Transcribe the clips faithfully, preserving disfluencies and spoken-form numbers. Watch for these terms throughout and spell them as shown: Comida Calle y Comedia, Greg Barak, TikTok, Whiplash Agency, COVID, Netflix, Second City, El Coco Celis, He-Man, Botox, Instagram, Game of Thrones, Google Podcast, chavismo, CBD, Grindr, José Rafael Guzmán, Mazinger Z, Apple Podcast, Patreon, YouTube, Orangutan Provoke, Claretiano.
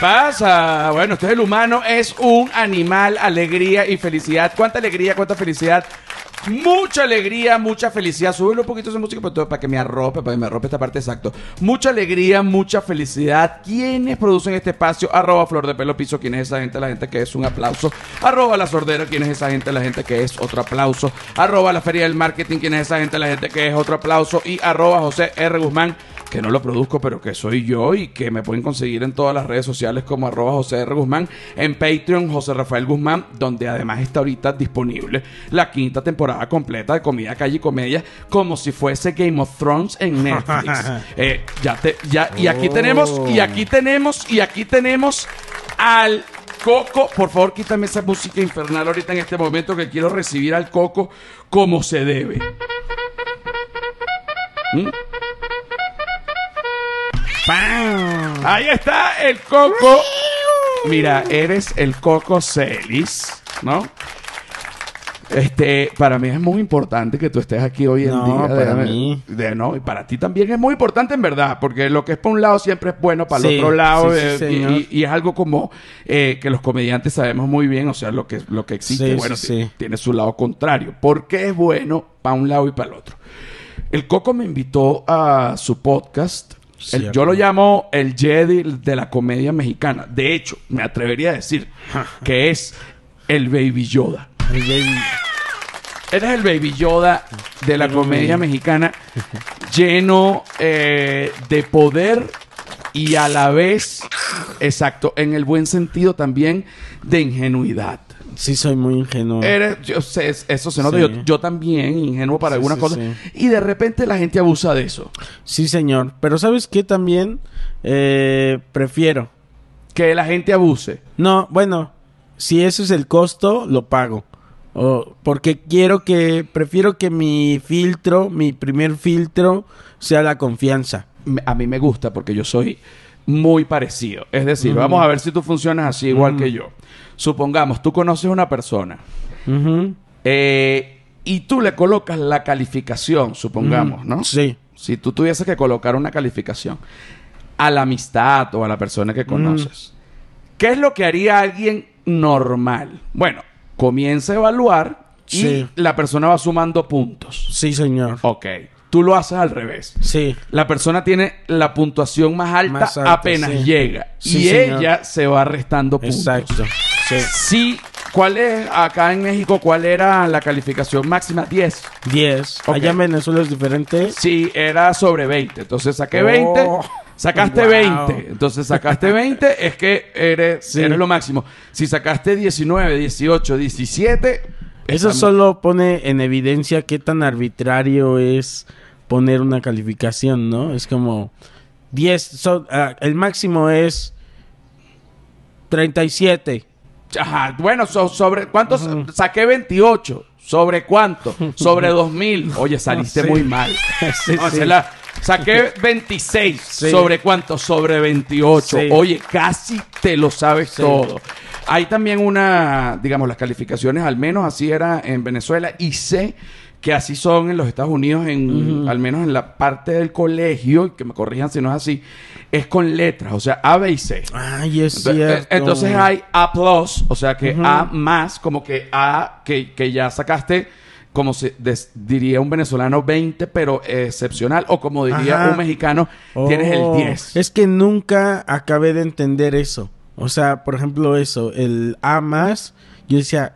pasa? Bueno, entonces el humano es un animal, alegría y felicidad. ¿Cuánta alegría, cuánta felicidad? Mucha alegría, mucha felicidad. Súbelo un poquito esa música para, todo, para que me arrope, para que me arrope esta parte, exacto. Mucha alegría, mucha felicidad. ¿Quiénes producen este espacio? Arroba Flor de Pelo Piso. ¿Quién es esa gente? La gente que es un aplauso. Arroba La Sordera. ¿Quién es esa gente? La gente que es otro aplauso. Arroba La Feria del Marketing. ¿Quién es esa gente? La gente que es otro aplauso. Y arroba José R. Guzmán, que no lo produzco, pero que soy yo y que me pueden conseguir en todas las redes sociales como arroba José R. Guzmán, en Patreon José Rafael Guzmán, donde además está ahorita disponible la quinta temporada completa de Comida Calle y Comedia, como si fuese Game of Thrones en Netflix. eh, ya te, ya, y aquí oh. tenemos, y aquí tenemos, y aquí tenemos al Coco. Por favor, quítame esa música infernal ahorita en este momento, que quiero recibir al Coco como se debe. ¿Mm? ¡Pam! Ahí está el Coco. Mira, eres el Coco Celis, ¿no? Este, para mí es muy importante que tú estés aquí hoy en no, día. Para déjame, mí. De, no, y para ti también es muy importante, en verdad, porque lo que es para un lado siempre es bueno para el sí, otro lado. Sí, sí, eh, y, y, y es algo como eh, que los comediantes sabemos muy bien, o sea, lo que, lo que existe, sí, bueno, sí, t- sí. tiene su lado contrario. Porque es bueno para un lado y para el otro. El Coco me invitó a su podcast. El, yo lo llamo el Jedi de la comedia mexicana. De hecho, me atrevería a decir que es el Baby Yoda. El Baby... Eres el Baby Yoda de la comedia mexicana, lleno eh, de poder y a la vez, exacto, en el buen sentido también, de ingenuidad. Sí, soy muy ingenuo. Eres, yo sé, eso se nota. Sí. Yo, yo también, ingenuo para sí, algunas sí, cosas. Sí. Y de repente la gente abusa de eso. Sí, señor. Pero ¿sabes qué? También eh, prefiero que la gente abuse. No, bueno, si eso es el costo, lo pago. O, porque quiero que... Prefiero que mi filtro, mi primer filtro, sea la confianza. A mí me gusta porque yo soy muy parecido. Es decir, mm. vamos a ver si tú funcionas así igual mm. que yo. Supongamos, tú conoces a una persona uh-huh. eh, y tú le colocas la calificación, supongamos, uh-huh. ¿no? Sí. Si tú tuvieses que colocar una calificación a la amistad o a la persona que conoces, uh-huh. ¿qué es lo que haría alguien normal? Bueno, comienza a evaluar y sí. la persona va sumando puntos. Sí, señor. Ok. Tú lo haces al revés. Sí. La persona tiene la puntuación más alta, más alta apenas sí. llega. Sí, y señor. Ella se va restando puntos. Exacto. Sí. Sí. ¿Cuál es, acá en México, cuál era la calificación máxima? diez. diez. Okay. Allá en Venezuela es diferente. Sí, era sobre veinte. Entonces saqué veinte. Oh. Sacaste wow. veinte. Entonces sacaste veinte, es que eres, sí. eres lo máximo. Si sacaste diecinueve, dieciocho, diecisiete... Eso solo pone en evidencia qué tan arbitrario es poner una calificación, ¿no? Es como diez, so, uh, el máximo es treinta y siete. Ajá, bueno, so, sobre ¿cuántos? Uh-huh. Saqué veintiocho. ¿Sobre cuánto? Sobre dos mil. Oye, saliste oh, sí. muy mal. sí, no, sí. Se la, saqué veintiséis. Sí. ¿Sobre cuánto? Sobre veintiocho. Sí. Oye, casi te lo sabes sí. todo. Hay también una, digamos, las calificaciones, al menos así era en Venezuela, y sé que así son en los Estados Unidos, en, uh-huh. al menos en la parte del colegio, y que me corrijan si no es así, es con letras, o sea, A, B y C. Ay, es entonces, cierto. Entonces hay A plus, o sea, que uh-huh. A más, como que A, que, que ya sacaste, como se des, diría un venezolano, veinte, pero eh, excepcional, o como diría Ajá. un mexicano, oh. tienes el diez. Es que nunca acabé de entender eso. O sea, por ejemplo, eso, el A más, yo decía,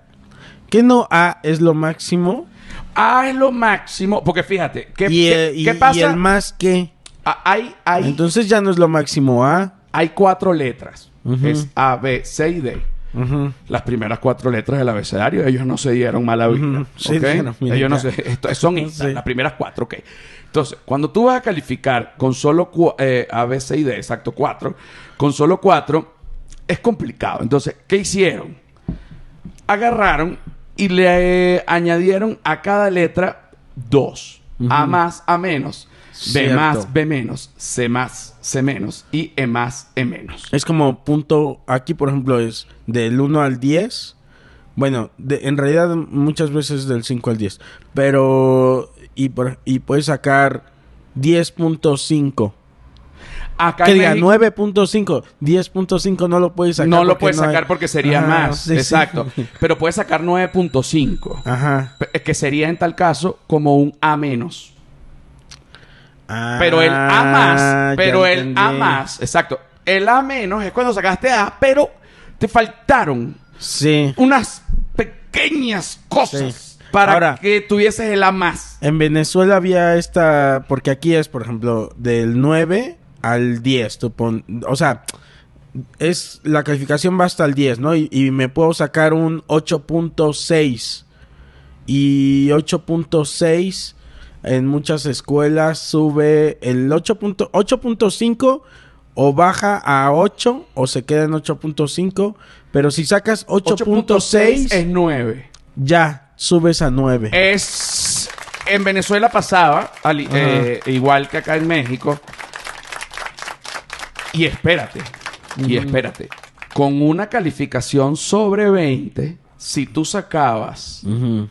¿qué no A es lo máximo? A es lo máximo, porque fíjate, ¿qué, y, qué, y, ¿qué pasa? ¿Y el más qué? Ah, hay, hay, entonces ya no es lo máximo A. Hay cuatro letras, uh-huh. es A, B, C y D. Uh-huh. Las primeras cuatro letras del abecedario, ellos no se dieron mala vida, uh-huh. sí, ¿ok? No, mira, ellos no se, esto, son estas, sí. las primeras cuatro, ok. Entonces, cuando tú vas a calificar con solo cu- eh, A, B, C y D, exacto, cuatro, con solo cuatro... Es complicado. Entonces, ¿qué hicieron? Agarraron y le eh, añadieron a cada letra dos. Uh-huh. A más, A menos. Cierto. B más, B menos. C más, C menos. Y E más, E menos. Es como punto... Aquí, por ejemplo, es del uno al diez. Bueno, de, en realidad muchas veces del cinco al diez. Pero... Y, por, y puedes sacar diez punto cinco. Acá que diga nueve punto cinco, diez punto cinco no lo puedes sacar. No lo puedes no sacar hay... porque sería ajá, más. Sí, exacto. Sí. Pero puedes sacar nueve punto cinco. Ajá. Que sería en tal caso como un A menos. Ah, pero el A más. Pero el entendí. A más. Exacto. El A menos es cuando sacaste A, pero te faltaron sí. unas pequeñas cosas. Sí. Para ahora, que tuvieses el A más. En Venezuela había esta... Porque aquí es, por ejemplo, del nueve al diez. Tú pon, o sea, es, la calificación va hasta el diez, ¿no? Y, y me puedo sacar un ocho punto seis. Y ocho punto seis en muchas escuelas sube el ocho punto cinco o baja a ocho o se queda en ocho punto cinco. Pero si sacas ocho punto seis... es nueve. Ya. Subes a nueve. Es... En Venezuela pasaba, al, uh-huh. eh, igual que acá en México. Y espérate, uh-huh. y espérate. Con una calificación sobre veinte, si tú sacabas uh-huh.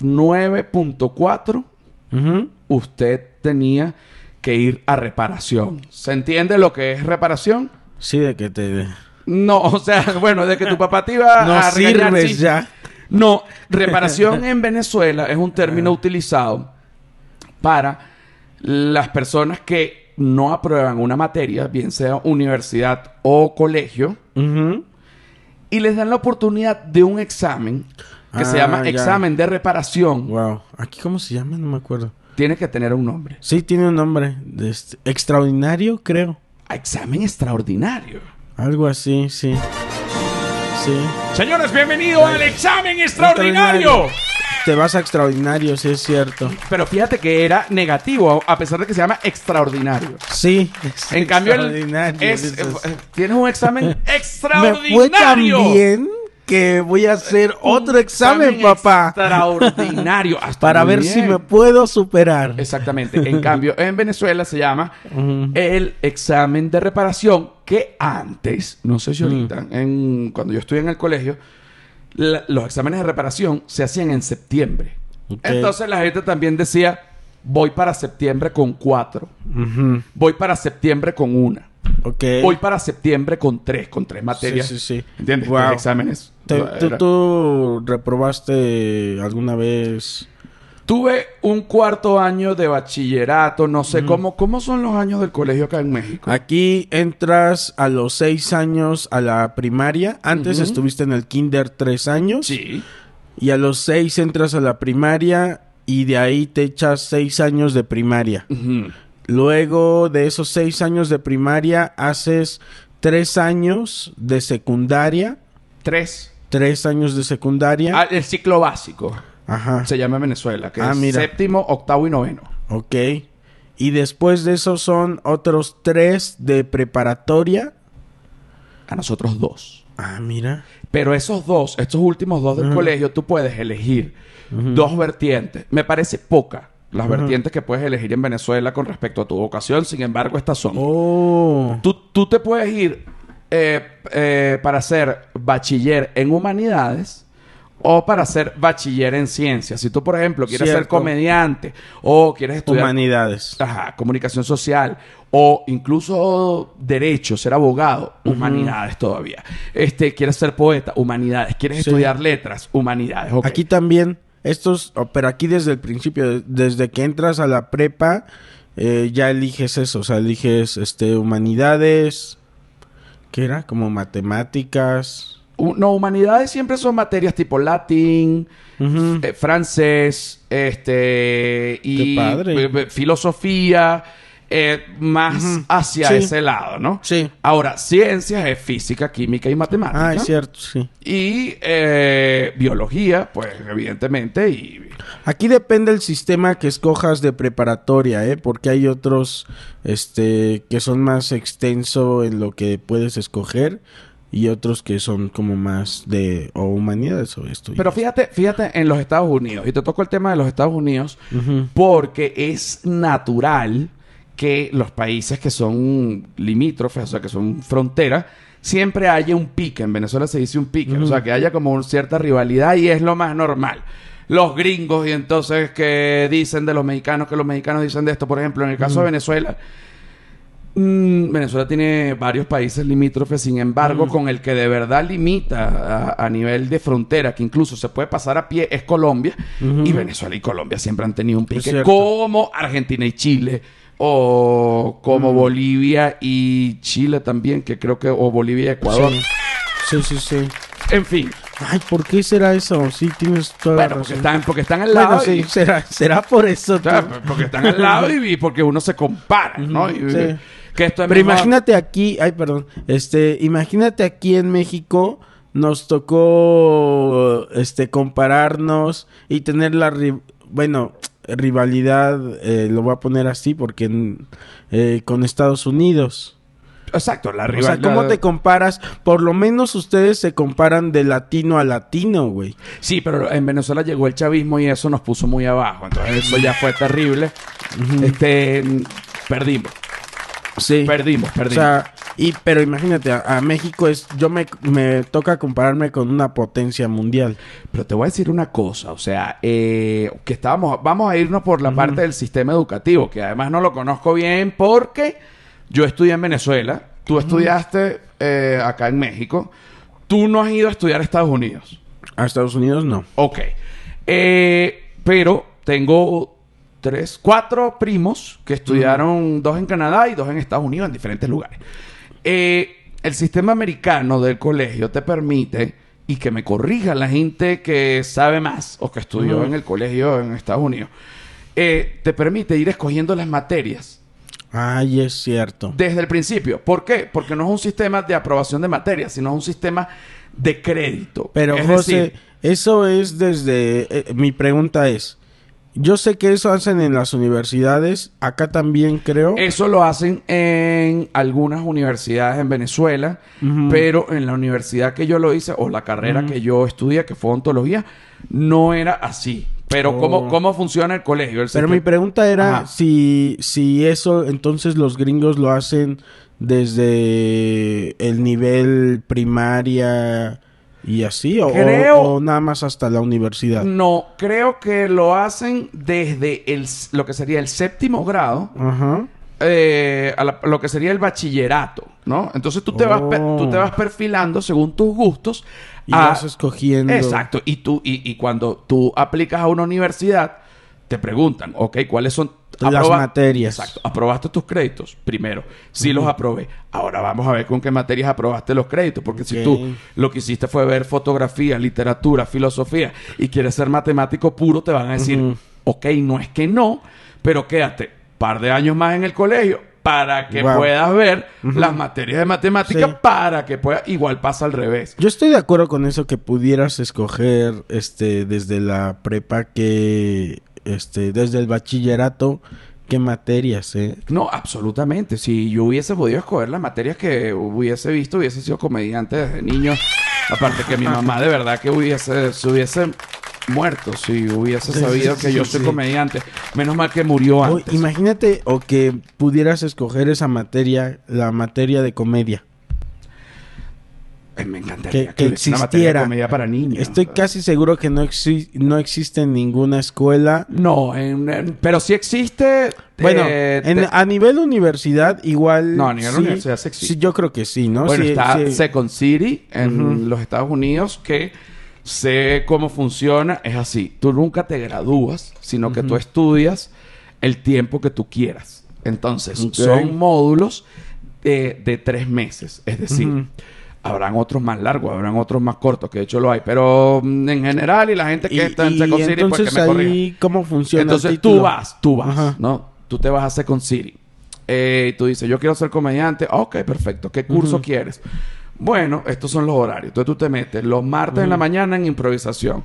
nueve punto cuatro, uh-huh. usted tenía que ir a reparación. ¿Se entiende lo que es reparación? Sí, de que te... No, o sea, bueno, de que tu papá te iba no a regañar. No sirves ya. No, reparación en Venezuela es un término uh. utilizado para las personas que no aprueban una materia, bien sea universidad o colegio, uh-huh. y les dan la oportunidad de un examen que ah, se llama ya. examen de reparación. Wow. ¿Aquí cómo se llama? No me acuerdo. Tiene que tener un nombre. Sí, tiene un nombre. De este... Extraordinario, creo. Examen extraordinario. Algo así, sí. Sí. Señores, bienvenidos sí. al examen extraordinario. extraordinario. Te vas a extraordinario, sí es cierto. Pero fíjate que era negativo, a pesar de que se llama extraordinario. Sí. Es en cambio, el, es, es, tienes un examen extraordinario. Me fue tan bien que voy a hacer otro examen, examen papá. Extraordinario. Hasta para ver bien. Si me puedo superar. Exactamente. En cambio, en Venezuela se llama uh-huh. el examen de reparación, que antes, no sé si ahorita, uh-huh. en, cuando yo estuve en el colegio, la, los exámenes de reparación se hacían en septiembre. Okay. Entonces la gente también decía, voy para septiembre con cuatro, uh-huh. voy para septiembre con una. Okay. Voy para septiembre con tres, con tres materias. Sí, sí, sí. ¿Entiendes? Wow. Exámenes. ¿Tú, tú, ¿Tú reprobaste alguna vez? Tuve un cuarto año de bachillerato. No sé mm. cómo... ¿Cómo son los años del colegio acá en México? Aquí entras a los seis años a la primaria. Antes mm-hmm. estuviste en el kinder tres años. Sí. Y a los seis entras a la primaria y de ahí te echas seis años de primaria. Mm-hmm. Luego de esos seis años de primaria, haces tres años de secundaria. ¿Tres? Tres años de secundaria. Ah, el ciclo básico. Ajá. Se llama Venezuela, que ah, es mira. séptimo, octavo y noveno. Ok. Y después de eso son otros tres de preparatoria. A nosotros dos. Ah, mira. Pero esos dos, estos últimos dos del uh-huh. colegio, tú puedes elegir uh-huh. dos vertientes. Me parece poca. Las uh-huh. vertientes que puedes elegir en Venezuela con respecto a tu vocación. Sin embargo, estas son... Oh. Tú, tú te puedes ir eh, eh, para ser bachiller en humanidades o para ser bachiller en ciencias. Si tú, por ejemplo, quieres Cierto. ser comediante o quieres estudiar... Humanidades. Ajá. Comunicación social o incluso derecho, ser abogado. Uh-huh. Humanidades todavía. Este, quieres ser poeta. Humanidades. Quieres sí. estudiar letras. Humanidades. Okay. Aquí también... Estos, pero aquí desde el principio, desde que entras a la prepa, eh, ya eliges eso, o sea, eliges este humanidades, ¿qué era? Como matemáticas. Uh, no, humanidades siempre son materias tipo latín, uh-huh. eh, francés, este y Qué padre. Eh, filosofía, eh, más uh-huh. hacia sí. ese lado, ¿no? Sí. Ahora, ciencias es física, química y matemática. Ah, es cierto, sí. Y eh, biología, pues, evidentemente. Y aquí depende el sistema que escojas de preparatoria, ¿eh? Porque hay otros este, que son más extenso en lo que puedes escoger y otros que son como más de o humanidades o esto. Pero fíjate, fíjate en los Estados Unidos. Y te toco el tema de los Estados Unidos uh-huh. porque es natural... que los países que son limítrofes, o sea, que son frontera, siempre haya un pique. En Venezuela se dice un pique. Uh-huh. O sea, que haya como una cierta rivalidad y es lo más normal. Los gringos y entonces que dicen de los mexicanos, que los mexicanos dicen de esto. Por ejemplo, en el caso uh-huh. de Venezuela, Mm, Venezuela tiene varios países limítrofes, sin embargo, mm. con el que de verdad limita a, a nivel de frontera, que incluso se puede pasar a pie, es Colombia. Mm-hmm. Y Venezuela y Colombia siempre han tenido un pique, como Argentina y Chile, o como mm. Bolivia y Chile también, que creo que, o Bolivia y Ecuador. Sí, sí, sí. sí. En fin. Ay, ¿por qué será eso? Sí, tienes toda bueno, la razón. Porque están, porque están al lado. Bueno, sí, y, será, será por eso. O sea, porque están al lado y, y porque uno se compara, mm-hmm, ¿no? Y, sí. Que esto es Pero mejor. Imagínate aquí, ay, perdón, este, imagínate aquí en México nos tocó, este, compararnos y tener la, ri- bueno, rivalidad, eh, lo voy a poner así, porque en, eh, con Estados Unidos. Exacto, la rivalidad. O sea, ¿cómo te comparas? Por lo menos ustedes se comparan de latino a latino, güey. Sí, pero en Venezuela llegó el chavismo y eso nos puso muy abajo, entonces eso ya fue terrible. Uh-huh. Este, perdimos. Sí. Perdimos, perdimos. O sea, y, pero imagínate, a, a México es... Yo me, me toca compararme con una potencia mundial. Pero te voy a decir una cosa, o sea, eh, que estábamos... Vamos a irnos por la uh-huh. parte del sistema educativo, que además no lo conozco bien porque yo estudié en Venezuela, tú uh-huh. estudiaste eh, acá en México, tú no has ido a estudiar a Estados Unidos. A Estados Unidos no. Ok. Eh, pero tengo... Tres, cuatro primos que estudiaron, mm. dos en Canadá y dos en Estados Unidos, en diferentes lugares. Eh, el sistema americano del colegio te permite, y que me corrija la gente que sabe más o que estudió mm. en el colegio en Estados Unidos, eh, te permite ir escogiendo las materias. Ay, es cierto. Desde el principio. ¿Por qué? Porque no es un sistema de aprobación de materias, sino es un sistema de crédito. Pero, es José, decir, eso es desde... Eh, mi pregunta es... Yo sé que eso hacen en las universidades. Acá también creo. Eso lo hacen en algunas universidades en Venezuela. Uh-huh. Pero en la universidad que yo lo hice, o la carrera uh-huh. que yo estudié, que fue odontología, no era así. Pero oh. ¿cómo, ¿cómo funciona el colegio? El pero mi pregunta era si, si eso entonces los gringos lo hacen desde el nivel primaria... ¿Y así? O, creo, o, ¿O nada más hasta la universidad? No, creo que lo hacen desde el, lo que sería el séptimo grado uh-huh. eh, a la, lo que sería el bachillerato, ¿no? Entonces tú te, oh. vas, pe- tú te vas perfilando según tus gustos. Y a... vas escogiendo. Exacto. Y, tú, y, y cuando tú aplicas a una universidad, te preguntan, ok, ¿cuáles son? Aproba... Las materias. Exacto. ¿Aprobaste tus créditos? Primero. Sí uh-huh. los aprobé. Ahora vamos a ver con qué materias aprobaste los créditos. Porque okay. si tú lo que hiciste fue ver fotografía, literatura, filosofía y quieres ser matemático puro, te van a decir, uh-huh. ok, no es que no, pero quédate par de años más en el colegio para que wow. puedas ver uh-huh. las materias de matemática sí. para que puedas... Igual pasa al revés. Yo estoy de acuerdo con eso, que pudieras escoger este desde la prepa que... Este, desde el bachillerato, ¿qué materias? Eh? No, absolutamente. Si yo hubiese podido escoger las materias que hubiese visto, hubiese sido comediante desde niño. Aparte que mi mamá de verdad que hubiese, se hubiese muerto si hubiese sabido sí, sí, que sí, yo sí. soy comediante. Menos mal que murió antes. O, imagínate o que pudieras escoger esa materia, la materia de comedia. Me encantaría que, que, que existiera una comedia para niños. Estoy casi seguro que no, exi- no existe en ninguna escuela. No, en, en, pero sí existe. Bueno, eh, en, te... a nivel universidad igual. No, a nivel sí, universidad sí existe. Sí, yo creo que sí, ¿no? Bueno, sí, está sí. Second City en uh-huh. los Estados Unidos, que sé cómo funciona. Es así, tú nunca te gradúas, sino que uh-huh. tú estudias el tiempo que tú quieras. Entonces, okay. son módulos de, de tres meses, es decir... Uh-huh. Habrán otros más largos, habrán otros más cortos, que de hecho lo hay. Pero um, en general, y la gente que y, está en Second City, pues que me corrija. ¿Cómo funciona? Entonces tú vas, tú vas, ajá. ¿no? Tú te vas a Second City. Eh, y tú dices, yo quiero ser comediante. Ok, perfecto. ¿Qué curso uh-huh. quieres? Bueno, estos son los horarios. Entonces tú te metes los martes uh-huh. en la mañana en improvisación.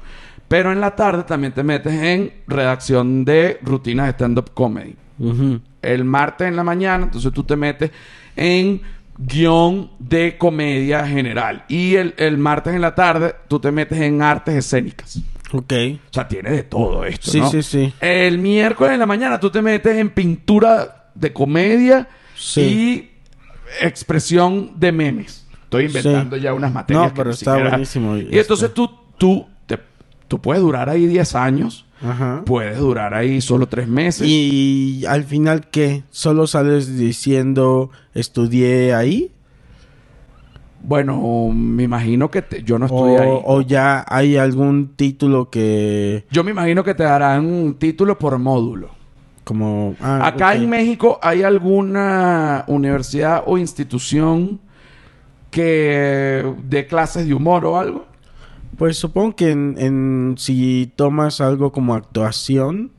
Pero en la tarde también te metes en redacción de rutinas de stand-up comedy. Uh-huh. El martes en la mañana, entonces tú te metes en... guión de comedia general. Y el, el martes en la tarde tú te metes en artes escénicas. Ok. O sea, tiene de todo esto, sí, ¿no? Sí, sí, sí. El miércoles en la mañana tú te metes en pintura de comedia sí. y expresión de memes. Estoy inventando sí. ya unas materias. No, pero que está siquiera... buenísimo. Y esto. entonces tú, tú, te, tú puedes durar ahí diez años Ajá. Puedes durar ahí solo tres meses. ¿Y al final qué? ¿Solo sales diciendo estudié ahí? Bueno, me imagino que te, yo no estudié o, ahí. ¿O ya hay algún título que...? Yo me imagino que te darán un título por módulo. Como... Ah, acá okay. en México hay alguna universidad o institución que dé clases de humor o algo. Pues supongo que en, en, si tomas algo como actuación...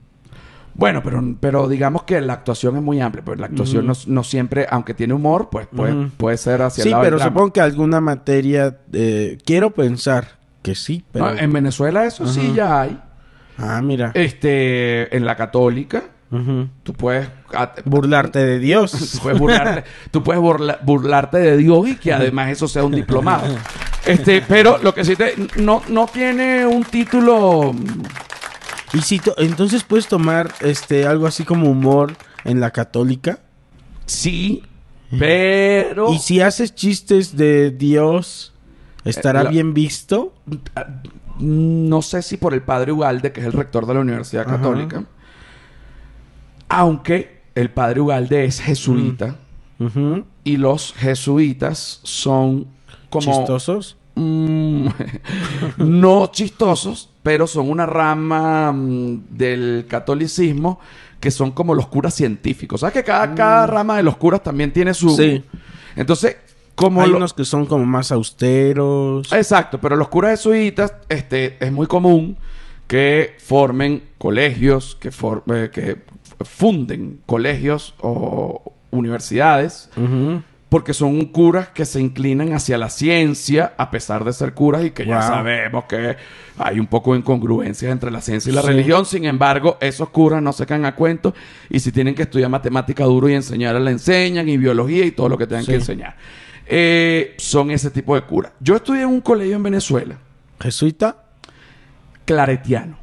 Bueno, pero, pero digamos que la actuación es muy amplia. Pero la actuación uh-huh. no, no siempre, aunque tiene humor, pues puede, uh-huh. puede ser hacia sí, el lado del drama. Sí, pero supongo que alguna materia... Eh, quiero pensar que sí, pero... No, en Venezuela eso uh-huh. sí ya hay. Ah, mira. Este... En la Católica... Uh-huh. Tú puedes... A, burlarte de Dios. Tú puedes, burlarte, tú puedes burla, burlarte de Dios y que además eso sea un diplomado. Este, pero lo que sí te... No, no tiene un título... Y si to- entonces puedes tomar este algo así como humor en la Católica. Sí, pero... ¿Y si haces chistes de Dios, estará eh, la... bien visto? No sé si por el padre Ugalde, que es el rector de la Universidad Católica. Ajá. Aunque el padre Ugalde es jesuita. Mm. Uh-huh. Y los jesuitas son como... ¿Chistosos? Mm, no chistosos, pero son una rama um, del catolicismo que son como los curas científicos. ¿Sabes que cada, mm. cada rama de los curas también tiene su...? Sí. Entonces, como... Hay lo... unos que son como más austeros. Exacto. Pero los curas jesuitas, este, es muy común que formen colegios, que, for... eh, que funden colegios o universidades... Uh-huh. Porque son curas que se inclinan hacia la ciencia, a pesar de ser curas, y que wow. ya sabemos que hay un poco de incongruencias entre la ciencia y la sí. religión. Sin embargo, esos curas no se caen a cuento, y si tienen que estudiar matemática duro y enseñarla, la enseñan, y biología y todo lo que tengan sí. que enseñar. Eh, son ese tipo de curas. Yo estudié en un colegio en Venezuela. ¿Jesuita? Claretiano.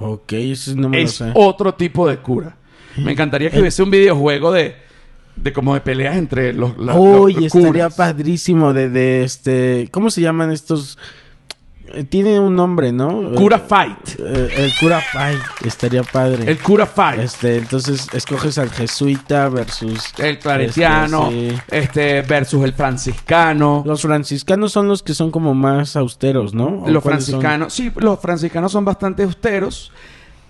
Ok, eso no me lo sé. Es otro tipo de cura. Me encantaría que hubiese un videojuego de... De como de peleas entre los, los, Oy, los curas. Oye, estaría padrísimo de, de este... ¿Cómo se llaman estos? Eh, tiene un nombre, ¿no? Cura eh, Fight. Eh, el Cura Fight. Estaría padre. El Cura Fight. Este, entonces, escoges al jesuita versus... El claretiano. Este, sí. este versus el franciscano. Los franciscanos son los que son como más austeros, ¿no? Los franciscanos... Son? Sí, los franciscanos son bastante austeros.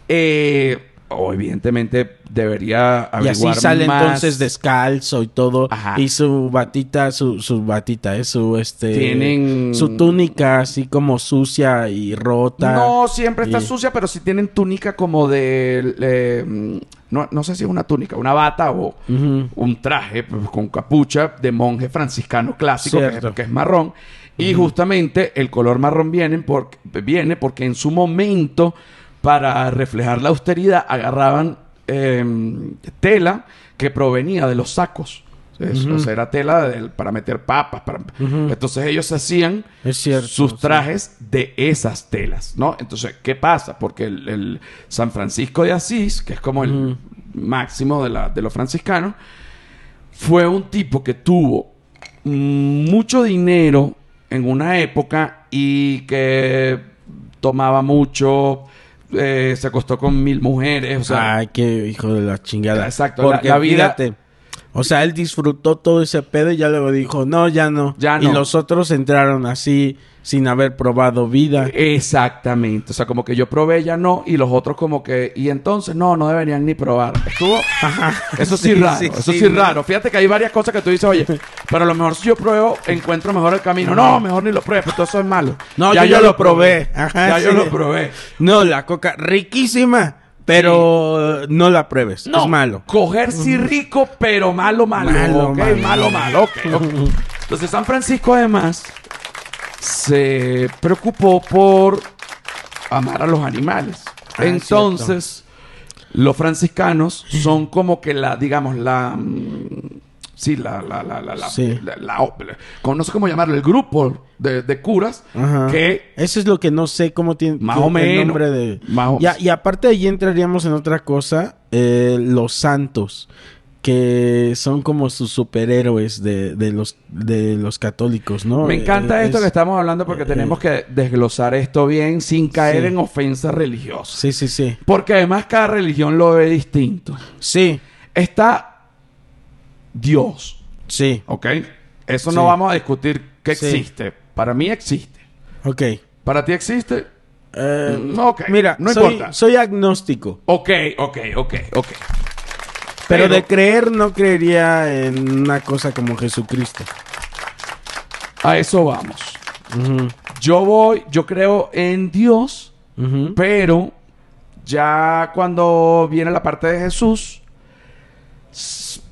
Eh... O evidentemente debería averiguar más. Y así sale más. Entonces descalzo y todo. Ajá. Y su batita, su, su batita, ¿eh? Su, este... Tienen... Su túnica así como sucia y rota. No, siempre y... está sucia, pero sí tienen túnica como de... Eh, no, no sé si es una túnica, una bata o uh-huh. un traje con capucha de monje franciscano clásico, que es, que es marrón. Uh-huh. Y justamente el color marrón viene porque, viene porque en su momento... Para reflejar la austeridad, agarraban eh, tela que provenía de los sacos. Uh-huh. O sea, era tela de, para meter papas. Para... Uh-huh. Entonces, ellos hacían cierto, sus trajes sí. de esas telas, ¿no? Entonces, ¿qué pasa? Porque el, el San Francisco de Asís, que es como el uh-huh. máximo de, la, de los franciscanos, fue un tipo que tuvo mucho dinero en una época y que tomaba mucho... Eh, se acostó con mil mujeres, o sea... Ay, qué hijo de la chingada. Exacto. Porque la, la vida... Fíjate, o sea, él disfrutó todo ese pedo y ya luego dijo, no, ya no. Ya no. Y los otros entraron así, sin haber probado vida. Exactamente. O sea, como que yo probé, ya no. Y los otros como que... Y entonces, no, no deberían ni probar. Estuvo... Ajá. Eso sí, sí raro. Sí, eso sí, sí raro. ¿No? Fíjate que hay varias cosas que tú dices, oye, pero a lo mejor si yo pruebo, encuentro mejor el camino. No, no mejor ni lo pruebes, pero todo eso es malo. No, ya yo, yo, yo lo probé. probé. Ajá, ya sí. yo lo probé. No, la coca riquísima. Pero sí. no la pruebes. No. Es malo. Coger sí rico, pero malo, malo. Malo, okay. malo. malo, malo. Okay, okay. Entonces, San Francisco, además, se preocupó por amar a los animales. Ah, Entonces, los franciscanos son como que la, digamos, la... Sí, la... la, la, la, la, sí. la, la, la con, no sé cómo llamarlo. El grupo de, de curas Ajá. que... Eso es lo que no sé cómo tiene... Más o menos. El nombre de... Más o... Y, a, y aparte ahí entraríamos en otra cosa. Eh, los santos. que son como sus superhéroes de, de los de los católicos, ¿no? Me encanta es, esto que estamos hablando porque eh, tenemos que desglosar esto bien sin caer sí. en ofensas religiosas. Sí, sí, sí. Porque además cada religión lo ve distinto. Sí. Está Dios. Sí. ¿Ok? Eso sí. no vamos a discutir que sí. existe. Para mí existe. Ok. ¿Para ti existe? Eh, ok. Mira, no soy, importa. Soy agnóstico. Ok, ok, ok, ok. Pero, Pero de creer no creería en una cosa como Jesucristo. A eso vamos. Uh-huh. Yo voy, yo creo en Dios, uh-huh. pero ya cuando viene la parte de Jesús,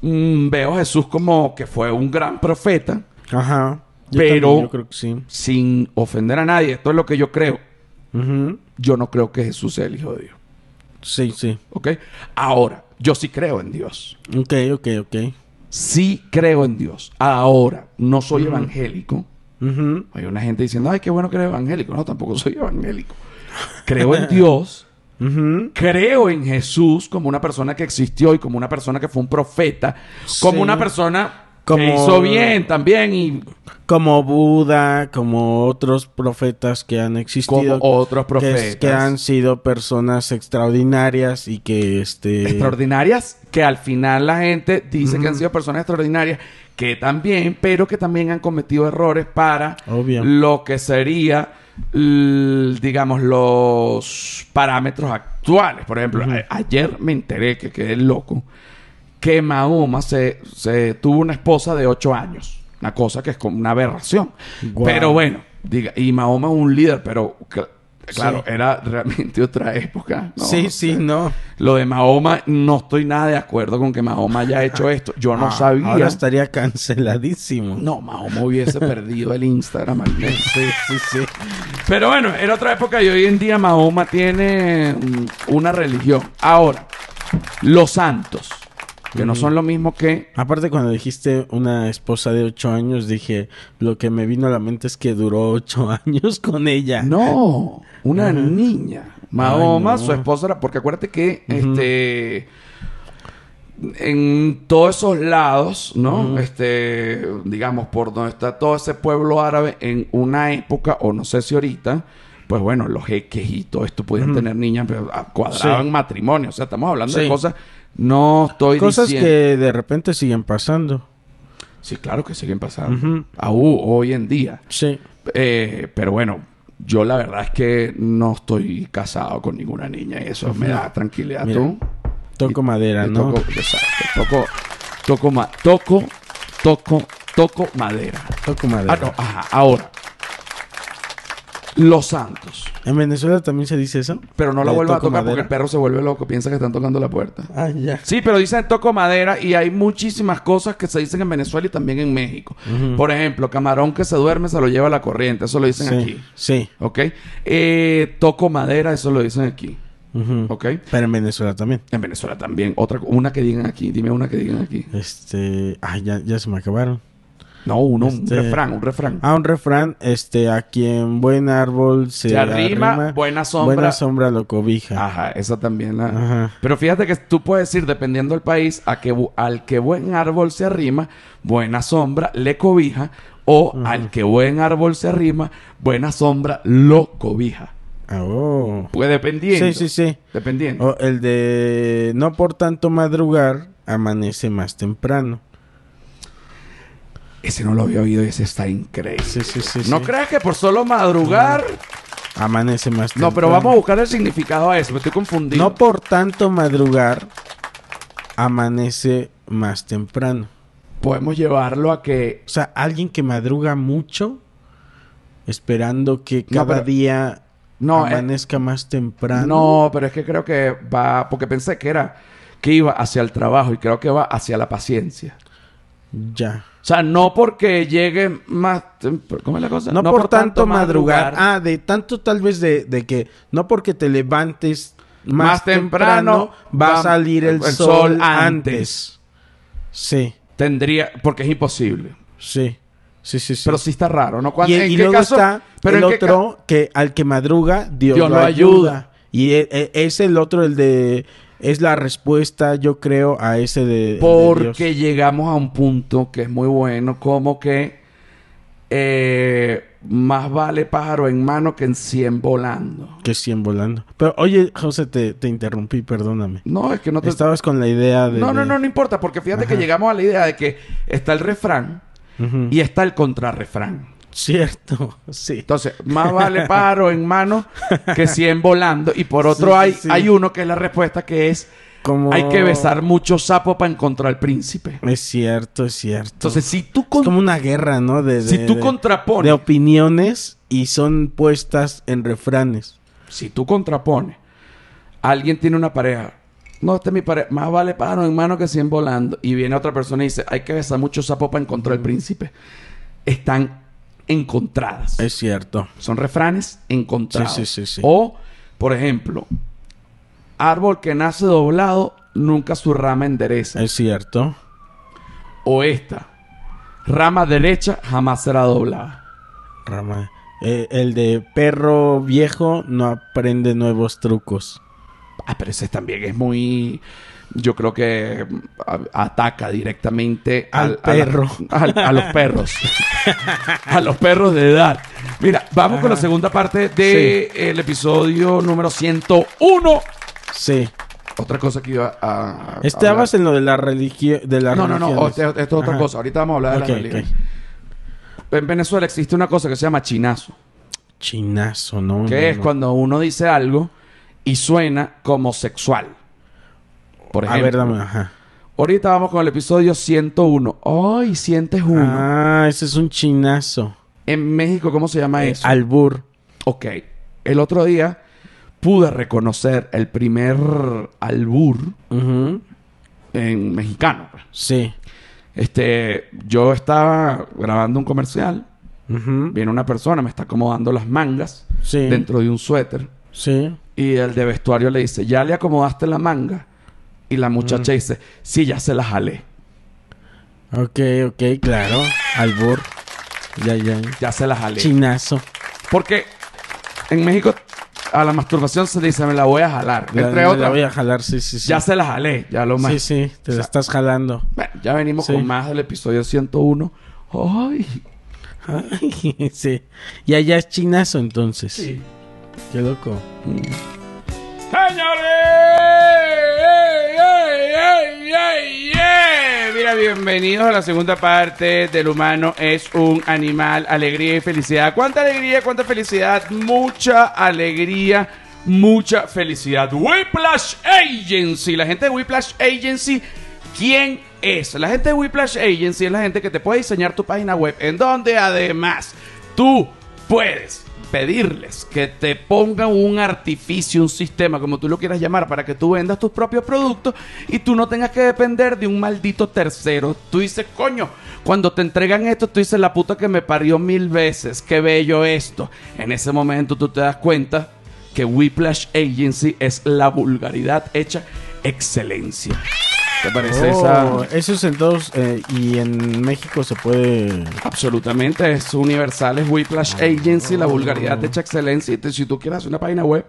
mmm, veo a Jesús como que fue un gran profeta. Ajá. Yo pero también, yo creo que sí. sin ofender a nadie. Esto es lo que yo creo. Uh-huh. Yo no creo que Jesús sea el Hijo de Dios. Sí, sí. ¿Ok? Ahora, yo sí creo en Dios. Ok, ok, ok. Sí creo en Dios. Ahora, no soy uh-huh. evangélico. Uh-huh. Hay una gente diciendo, ay, qué bueno que eres evangélico. No, tampoco soy evangélico. Creo en Dios. Uh-huh. Creo en Jesús como una persona que existió y como una persona que fue un profeta. Como sí. una persona... Como, que hizo bien también y... Como Buda, como otros profetas que han existido. Como otros profetas. Que, que han sido personas extraordinarias y que este... Extraordinarias que al final la gente dice mm. que han sido personas extraordinarias. Que también, pero que también han cometido errores para... Obvio. Lo que sería, digamos, los parámetros actuales. Por ejemplo, mm. ayer me enteré que quedé loco. Que Mahoma se, se tuvo una esposa de ocho años. Una cosa que es como una aberración. Wow. Pero bueno, diga, y Mahoma es un líder, pero cl- claro, sí. era realmente otra época. No, sí, no sé. sí, no. Lo de Mahoma, no estoy nada de acuerdo con que Mahoma haya hecho esto. Yo no ah, sabía. Ahora estaría canceladísimo. No, Mahoma hubiese perdido el Instagram al mes. Sí, sí, sí. Pero bueno, era otra época y hoy en día Mahoma tiene una religión. Ahora, los santos. Que no son lo mismo que... Aparte, cuando dijiste una esposa de ocho años, dije... Lo que me vino a la mente es que duró ocho años con ella. No, una uh-huh. niña. Mahoma, Ay, no. su esposa era... Porque acuérdate que, uh-huh. este... En todos esos lados, ¿no? Uh-huh. Este... Digamos, por donde está todo ese pueblo árabe, en una época, o no sé si ahorita... Pues bueno, los jeques y todo esto podían uh-huh. tener niñas, pero cuadraban sí. matrimonio. O sea, estamos hablando sí. de cosas... No estoy Cosas diciendo... Cosas que de repente siguen pasando. Sí, claro que siguen pasando. Uh-huh. Aún hoy en día. Sí. Eh, pero bueno, yo la verdad es que no estoy casado con ninguna niña. Y eso uh-huh. me da tranquilidad. Mira, tú. Toco y, madera, y ¿no? Toco, exacto. Toco, toco, ma- toco, toco, toco madera. Toco madera. Ah, no, ajá. Ahora. Los santos. ¿En Venezuela también se dice eso? Pero no la vuelvo a tocar madera. Porque el perro se vuelve loco. Piensa que están tocando la puerta. Ah, ya. Sí, pero dicen toco madera y hay muchísimas cosas que se dicen en Venezuela y también en México. Uh-huh. Por ejemplo, camarón que se duerme se lo lleva la corriente. Eso lo dicen sí, aquí. Sí. ¿Ok? Eh, toco madera, eso lo dicen aquí. Uh-huh. ¿Ok? Pero en Venezuela también. En Venezuela también. Otra, una que digan aquí. Dime una que digan aquí. Este... Ah, ya, ya se me acabaron. No, uno, este, un refrán, un refrán. Ah, un refrán. Este, a quien buen árbol se, se arrima, arrima, buena sombra. Buena sombra lo cobija. Ajá, esa también la... Ajá. Pero fíjate que tú puedes decir, dependiendo del país, a que, al que buen árbol se arrima, buena sombra le cobija. O Ajá. al que buen árbol se arrima, buena sombra lo cobija. Oh. Pues dependiendo. Sí, sí, sí. Dependiendo. O el de no por tanto madrugar, amanece más temprano. Ese no lo había oído y ese está increíble. Sí, sí, sí. No sí. creas que por solo madrugar... No. Amanece más temprano. No, pero vamos a buscar el significado a eso. Me estoy confundiendo. No por tanto madrugar, amanece más temprano. Podemos llevarlo a que... O sea, alguien que madruga mucho, esperando que cada no, pero... día no, amanezca eh... más temprano. No, pero es que creo que va... Porque pensé que era... Que iba hacia el trabajo y creo que va hacia la paciencia. Ya. O sea, no porque llegue más... ¿Cómo es la cosa? No, no por, por tanto, tanto madrugar. madrugar. Ah, de tanto tal vez de, de que... No porque te levantes más, más temprano, temprano... Va a salir el, el sol, sol antes. antes. Sí. Tendría... Porque es imposible. Sí. Sí, sí, sí. Pero sí está raro, ¿no? Y, ¿en y qué luego caso? Está Pero el otro ca- que al que madruga, Dios, Dios lo ayuda. ayuda. Y es el otro, el de... es la respuesta, yo creo, a ese de... Porque de Dios. Llegamos a un punto que es muy bueno, como que eh, más vale pájaro en mano que en cien volando. Que cien volando. Pero oye, José, te, te interrumpí, perdóname. No, es que no te... Estabas con la idea de... No, de... no, no, no importa, porque fíjate Ajá. que llegamos a la idea de que está el refrán uh-huh. y está el contrarrefrán. Cierto, sí. Entonces, más vale pájaro en mano que cien volando. Y por otro, sí, hay, sí. hay uno que es la respuesta que es... Como... Hay que besar mucho sapo para encontrar al príncipe. Es cierto, es cierto. Entonces, si tú... Con... Es como una guerra, ¿no? De, de, si tú de, contrapones... De opiniones y son puestas en refranes. Si tú contrapones... Alguien tiene una pareja. No, esta es mi pareja. Más vale pájaro en mano que cien volando. Y viene otra persona y dice... Hay que besar mucho sapo para encontrar al príncipe. Están... encontradas. Es cierto. Son refranes encontrados. Sí, sí, sí, sí. O, por ejemplo, árbol que nace doblado, nunca su rama endereza. Es cierto. O esta, rama derecha jamás será doblada. Rama... Eh, el de perro viejo no aprende nuevos trucos. Ah, pero ese también es muy... Yo creo que a, ataca directamente al, al perro. A, la, a, a los perros. A los perros de edad. Mira, vamos Ajá. con la segunda parte del de, sí. el episodio número ciento uno. Sí. Otra cosa que iba a... a Estabas hablar. En lo de la religión. No, no, no, no. Esto es otra Ajá. cosa. Ahorita vamos a hablar de okay, la religión. Okay. En Venezuela existe una cosa que se llama chinazo. Chinazo, ¿no? Que no, es no. cuando uno dice algo y suena como sexual. Por ejemplo, a ver, dame, ajá. ahorita vamos con el episodio ciento uno. ¡Ay, sientes uno! Ah, ese es un chinazo. En México, ¿cómo se llama eh, eso? Albur. Ok. El otro día pude reconocer el primer albur uh-huh. en mexicano. Sí. Este, yo estaba grabando un comercial. Uh-huh. Viene una persona, me está acomodando las mangas sí. dentro de un suéter. Sí. Y el de vestuario le dice, ¿ya le acomodaste la manga? Y la muchacha mm. dice, sí, ya se la jalé. Ok, ok, claro. Albur. Ya, ya. Ya se la jalé. Chinazo. Porque en México a la masturbación se dice, me la voy a jalar. La, Entre otras. Me la voy a jalar, sí, sí, sí. Ya se la jalé. Ya lo más. Sí, sí. Te o sea, la estás jalando. Bueno, ya venimos sí. con más del episodio ciento uno. ¡Ay! Ay sí. Ya, ya es chinazo, entonces. Sí. Qué loco. Mm. ¡Señores! Yeah, yeah. Mira, bienvenidos a la segunda parte del humano es un animal. Alegría y felicidad. ¿Cuánta alegría? ¿Cuánta felicidad? Mucha alegría, mucha felicidad. Whiplash Agency. La gente de Whiplash Agency, ¿quién es? La gente de Whiplash Agency es la gente que te puede diseñar tu página web, en donde además tú puedes pedirles que te pongan un artificio, un sistema, como tú lo quieras llamar, para que tú vendas tus propios productos y tú no tengas que depender de un maldito tercero. Tú dices, coño, cuando te entregan esto, tú dices, la puta que me parió mil veces, qué bello esto. En ese momento tú te das cuenta que Whiplash Agency es la vulgaridad hecha excelencia. ¿Te parece oh, esa...? Eso es en todos... Eh, y en México se puede... Absolutamente. Es universal. Es Whiplash Agency. Oh, la vulgaridad oh. hecha excelencia. Y te, si tú quieres hacer una página web...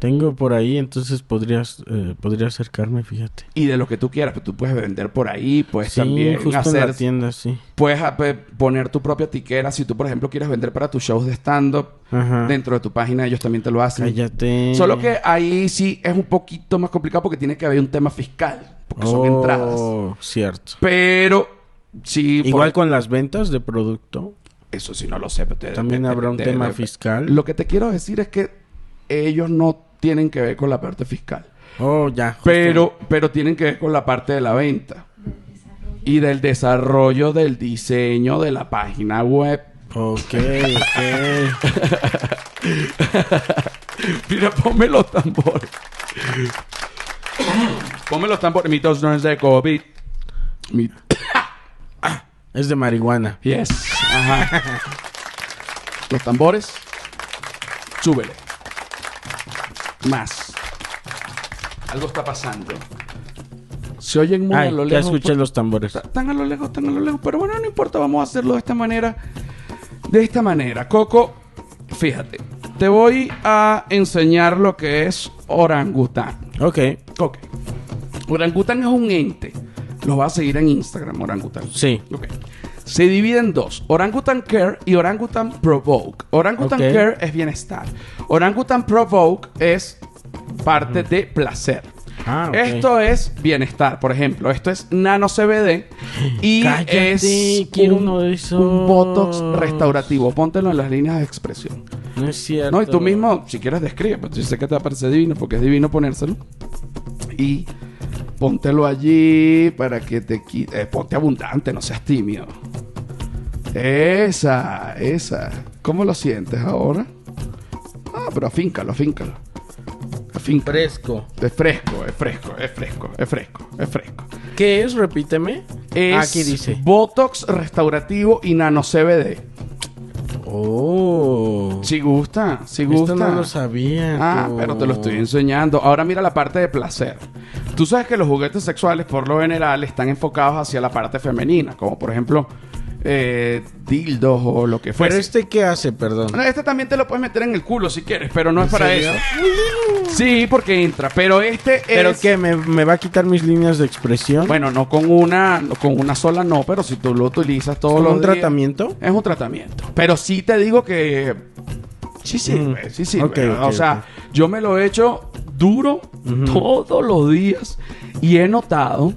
Tengo por ahí. Entonces podrías... Eh, podría acercarme, fíjate. Y de lo que tú quieras. Pues, tú puedes vender por ahí. Puedes sí, también justo hacer... en la tienda, sí. Puedes eh, poner tu propia tiquera. Si tú, por ejemplo, quieres vender para tus shows de stand-up... Ajá. Dentro de tu página ellos también te lo hacen. Cállate. Solo que ahí sí es un poquito más complicado porque tiene que haber un tema fiscal. Porque oh, son entradas. Cierto. Pero sí. Igual por... con las ventas de producto. Eso sí no lo sé. Pero te, también te, habrá te, un te, tema te, fiscal. Lo que te quiero decir es que ellos no tienen que ver con la parte fiscal. Oh, ya. Pero, pero tienen que ver con la parte de la venta. Y del desarrollo del diseño de la página web. Ok, ok. Mira, ponme los tambores. Ponme los tambores. Mi tos no es de COVID. Mi... ah, es de marihuana. Yes. Ajá. Los tambores. Súbele. Más. Algo está pasando. Se oyen muy Ay, a lo lejos. Ya escuché por... los tambores. Están a lo lejos, están a lo lejos. Pero bueno, no importa. Vamos a hacerlo de esta manera. De esta manera. Coco, fíjate. Te voy a enseñar lo que es orangután. Ok. Ok. Orangutan es un ente. Lo vas a seguir en Instagram, Orangutan. Sí. Ok. Se divide en dos. Orangutan Care y Orangutan Provoke. Orangutan okay. Care es bienestar. Orangutan Provoke es parte mm. de placer. Ah, okay. Esto es bienestar, por ejemplo. Esto es nano C B D y Cállate, es quiero un, uno de esos. Un botox restaurativo. Póntelo en las líneas de expresión. No es cierto. No, y tú mismo, si quieres, describe. Pero yo sé que te va a parecer divino porque es divino ponérselo. Y póntelo allí para que te quite. Eh, ponte abundante, no seas tímido. Esa, esa. ¿Cómo lo sientes ahora? Ah, pero afíncalo, afíncalo. Finca. Fresco. Es fresco, es fresco, es fresco, es fresco, es fresco. ¿Qué es? Repíteme. Es aquí dice botox restaurativo y nano C B D. Oh. Si gusta, si gusta. Esto no lo sabía. Ah, tú. Pero te lo estoy enseñando. Ahora mira la parte de placer. Tú sabes que los juguetes sexuales por lo general están enfocados hacia la parte femenina, como por ejemplo Eh, dildos o lo que fuese. ¿Pero este qué hace, perdón? No, este también te lo puedes meter en el culo si quieres, pero no es para serio? Eso. Sí, porque entra. Pero este ¿Pero es... ¿Pero qué? ¿Me, ¿Me va a quitar mis líneas de expresión? Bueno, no con una no, con una sola no, pero si tú lo utilizas todos los días. ¿Es un tratamiento? Es un tratamiento. Pero sí te digo que sí sirve, mm. sí sirve. Okay, okay, o sea, okay. yo me lo he hecho duro uh-huh. todos los días y he notado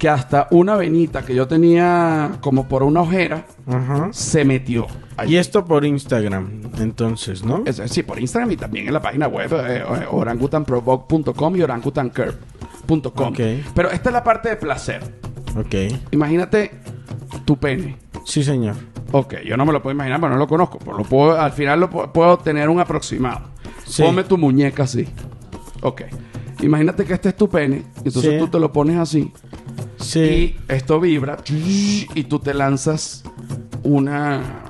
que hasta una venita que yo tenía como por una ojera ajá. se metió. Allí. Y esto por Instagram, entonces, ¿no? Es, sí, por Instagram y también en la página web eh, orangutan provoke punto com y orangutan curve punto com. Okay. Pero esta es la parte de placer. Ok. Imagínate tu pene. Sí, señor. Ok, yo no me lo puedo imaginar, pero no lo conozco. Pero lo puedo, al final lo puedo, puedo tener un aproximado. Sí. Ponme tu muñeca así. Ok. Imagínate que este es tu pene. Entonces sí. tú te lo pones así. Sí. Y esto vibra y tú te lanzas una...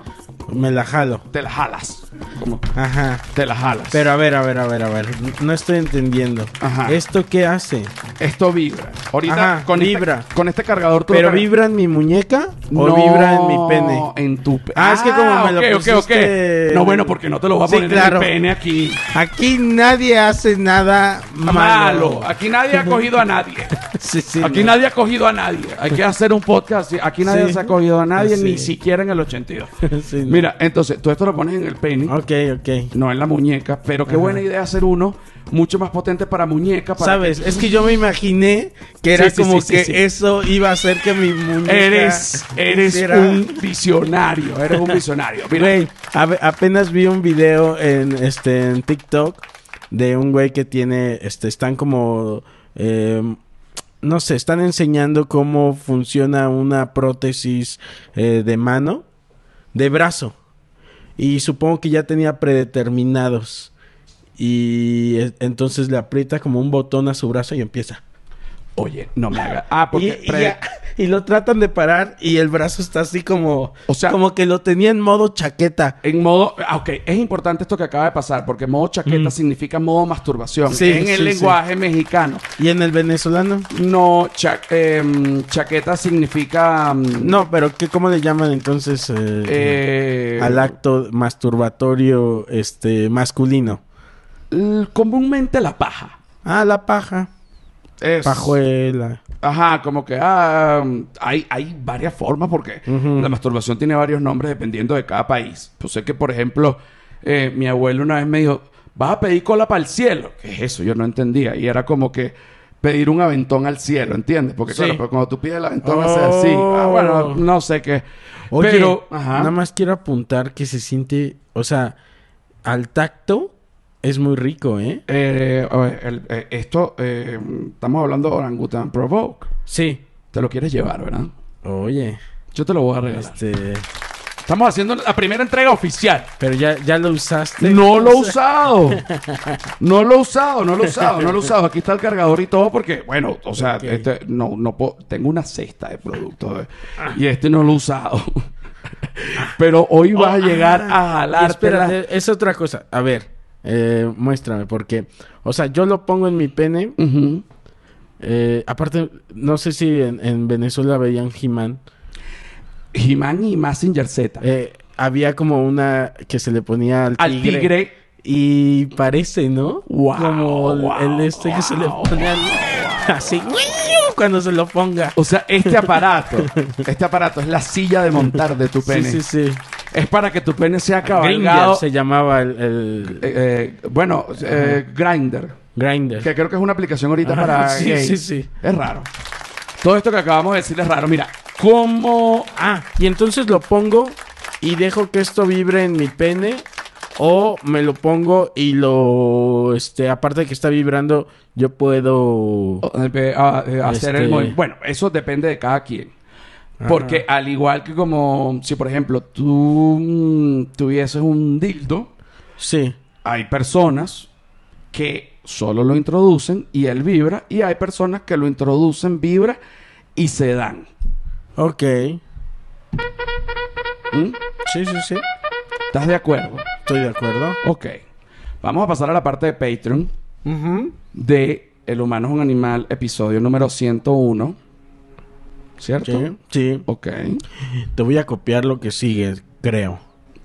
Me la jalo. Te la jalas. ¿Cómo? Ajá. Te la jalas. Pero a ver, a ver, a ver, a ver. No estoy entendiendo. Ajá. ¿Esto qué hace? Esto vibra. Ahorita Ajá, con vibra. Este, con este cargador tú... ¿Pero cargas... vibra en mi muñeca o no, vibra en mi pene? No, en tu pene. Ah, ah, es que como me okay, lo pusiste... Okay, okay. No, bueno, porque no te lo voy a sí, poner claro. en el pene aquí. Aquí nadie hace nada malo. malo. Aquí nadie ha cogido a nadie. sí, sí, aquí no. nadie ha cogido a nadie. Hay que hacer un podcast. Aquí nadie sí. se ha cogido a nadie, sí. ni siquiera en el ochenta y dos. sí, no. Mira, entonces, tú esto lo pones en el pene. Ok, ok. No en la muñeca, pero qué Ajá. buena idea hacer uno mucho más potente para muñeca. Para ¿Sabes? Que... Es que yo me imaginé que era sí, sí, como sí, sí, que sí. eso iba a hacer que mi muñeca... Eres, eres era... un visionario, eres un visionario. Mira. Güey, apenas vi un video en, este, en TikTok de un güey que tiene... este, están como... Eh, no sé, están enseñando cómo funciona una prótesis eh, de mano. De brazo. Y supongo que ya tenía predeterminados. Y e- entonces le aprieta como un botón a su brazo y empieza. Oye, no me hagas. Ah, porque... Y, pre- y, a- y lo tratan de parar y el brazo está así como... O sea... Como que lo tenía en modo chaqueta. En modo... Ok, es importante esto que acaba de pasar. Porque modo chaqueta mm. significa modo masturbación. Sí, en sí, el lenguaje sí. mexicano. ¿Y en el venezolano? No, cha- eh, chaqueta significa... Um, no, pero ¿qué, ¿cómo le llaman entonces? Eh, eh, al acto masturbatorio este masculino. L- comúnmente la paja. Ah, la paja. Es... Pajuela. Ajá, como que ah, hay, hay varias formas porque uh-huh. la masturbación tiene varios nombres dependiendo de cada país. Pues sé que, por ejemplo, eh, mi abuelo una vez me dijo, vas a pedir cola para el cielo. ¿Qué es eso? Yo no entendía. Y era como que pedir un aventón al cielo, ¿entiendes? Porque sí. claro, pero cuando tú pides el aventón oh. hace así. Ah, bueno, no sé qué. Oye, pero, ajá. nada más quiero apuntar que se siente, o sea, al tacto... Es muy rico, ¿eh? eh, eh, el, eh esto, eh, estamos hablando de Orangutan Provoke. Sí. Te lo quieres llevar, ¿verdad? Oye. Yo te lo voy a regalar. Este... Estamos haciendo la primera entrega oficial. Pero ya, ya lo usaste. No lo he usado. No lo he usado, no lo he usado, no lo he usado. Aquí está el cargador y todo porque, bueno, o sea, okay. este, no, no puedo... Tengo una cesta de productos. Eh, ah. Y este no lo he usado. Pero hoy vas oh, a llegar ah, a jalártela. Espérate, es otra cosa. A ver... Eh, muéstrame, porque, o sea, yo lo pongo en mi pene. Uh-huh. Eh, aparte, no sé si en, en Venezuela veían He-Man. He-Man y Mazinger Z. Eh, había como una que se le ponía al tigre. Al tigre. Y parece, ¿no? Wow, como el, wow, el este wow, que se le pone wow, al. así cuando se lo ponga. O sea, este aparato, este aparato es la silla de montar de tu pene. Sí, sí, sí. Es para que tu pene sea cabalgado. Grindr se llamaba el... el... Eh, eh, bueno, eh, Grindr. Grindr. Que creo que es una aplicación ahorita ah, para sí, gays. Sí, sí, sí. Es raro. Todo esto que acabamos de decir es raro. Mira, ¿cómo...? Ah, y entonces lo pongo y dejo que esto vibre en mi pene, o me lo pongo y lo... este, aparte de que está vibrando, yo puedo... Ah, hacer este... el movimiento. Bueno, eso depende de cada quien. Porque ajá, al igual que como si, por ejemplo, tú mm, tuvieses un dildo, sí, hay personas que solo lo introducen y él vibra, y hay personas que lo introducen, vibra y se dan. Ok. ¿Mm? Sí, sí, sí. ¿Estás de acuerdo? Estoy de acuerdo. Ok. Vamos a pasar a la parte de Patreon, uh-huh, de El humano es un animal, episodio número ciento uno. ¿Cierto? Sí, sí. Ok. Te voy a copiar lo que sigue, creo.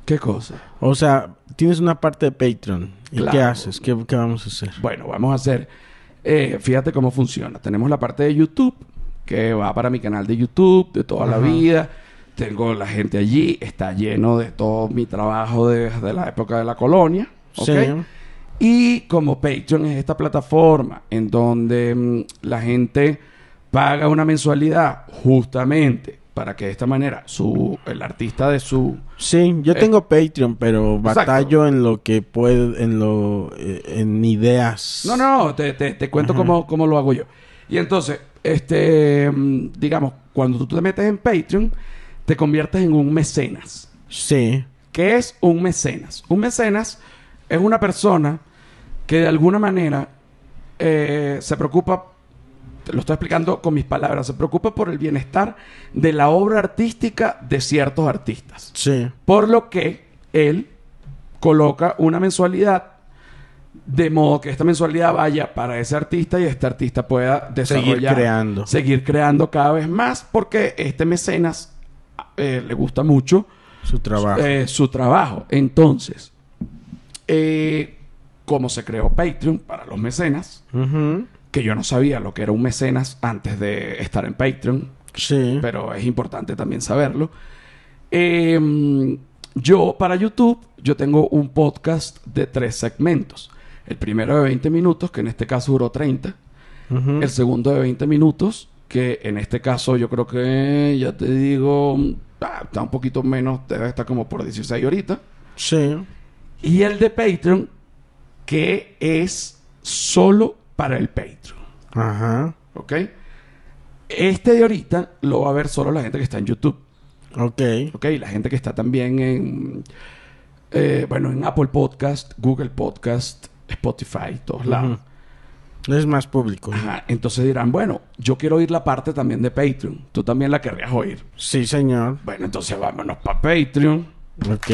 ¿Qué cosa? O sea, tienes una parte de Patreon. ¿Y claro, qué haces? ¿Qué, ¿Qué vamos a hacer? Bueno, vamos a hacer... Eh, fíjate cómo funciona. Tenemos la parte de YouTube, que va para mi canal de YouTube de toda, ajá, la vida. Tengo la gente allí. Está lleno de todo mi trabajo desde la época de la colonia. ¿Ok? Sí. Y como Patreon es esta plataforma en donde mmm, la gente... paga una mensualidad justamente para que de esta manera su el artista de su... Sí, yo eh, tengo Patreon, pero batallo exacto en lo que puedo, en lo eh, en ideas. No, no, no, te, te, te cuento cómo, cómo lo hago yo. Y entonces, este, digamos, cuando tú te metes en Patreon, te conviertes en un mecenas. Sí. ¿Qué es un mecenas? Un mecenas es una persona que de alguna manera eh, se preocupa... lo estoy explicando con mis palabras, se preocupa por el bienestar de la obra artística de ciertos artistas. Sí. Por lo que él coloca una mensualidad de modo que esta mensualidad vaya para ese artista y este artista pueda desarrollar... seguir creando. Seguir creando cada vez más porque este mecenas eh, le gusta mucho... su trabajo. Eh, su trabajo. Entonces, eh, como se creó Patreon para los mecenas... Uh-huh. Que yo no sabía lo que era un mecenas antes de estar en Patreon. Sí. Pero es importante también saberlo. Eh, yo, para YouTube, yo tengo un podcast de tres segmentos. El primero de veinte minutos, que en este caso duró treinta. Uh-huh. El segundo de veinte minutos, que en este caso yo creo que, ya te digo, ah, está un poquito menos, debe estar como por dieciséis ahorita. Sí. Y el de Patreon, que es solo... para el Patreon. Ajá. ¿Ok? Este de ahorita lo va a ver solo la gente que está en YouTube. Ok. Ok. La gente que está también en... Eh, bueno, en Apple Podcast, Google Podcast, Spotify, todos lados. Uh-huh. Es más público. Ajá. Entonces dirán, bueno, yo quiero oír la parte también de Patreon. Tú también la querrías oír. Sí, señor. Bueno, entonces vámonos para Patreon. Ok.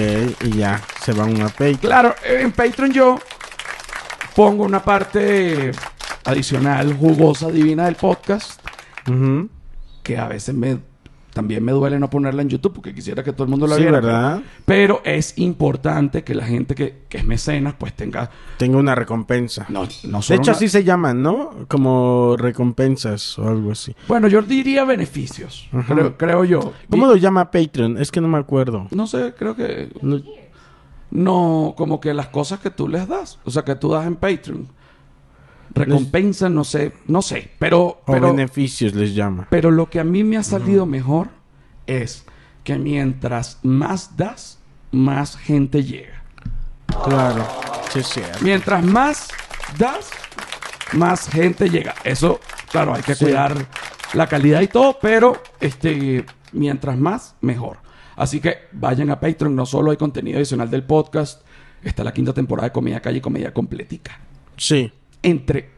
Y ya. Se van a Patreon. Claro. En Patreon yo... pongo una parte adicional, jugosa, divina del podcast. Uh-huh. Que a veces me también me duele no ponerla en YouTube porque quisiera que todo el mundo la sí, viera. ¿Verdad? Pero es importante que la gente que, que es mecenas pues tenga... tenga una recompensa. No, no solo de hecho una... así se llaman, ¿no? Como recompensas o algo así. Bueno, yo diría beneficios. Uh-huh. creo, creo yo. ¿Cómo y... lo llama Patreon? Es que no me acuerdo. No sé, creo que... No... no, como que las cosas que tú les das. O sea, que tú das en Patreon. Recompensa, les... no sé. No sé, pero... o pero, beneficios les llama. Pero lo que a mí me ha salido uh-huh. mejor es que mientras más das, más gente llega. Claro. Sí, es cierto. Mientras más das, más gente llega. Eso, claro, hay que sí. cuidar la calidad y todo, pero este, mientras más, mejor. Así que vayan a Patreon. No solo hay contenido adicional del podcast. Está la quinta temporada de Comida Calle y Comedia completica. Sí. Entre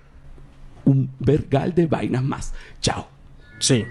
un vergal de vainas más. Chao. Sí.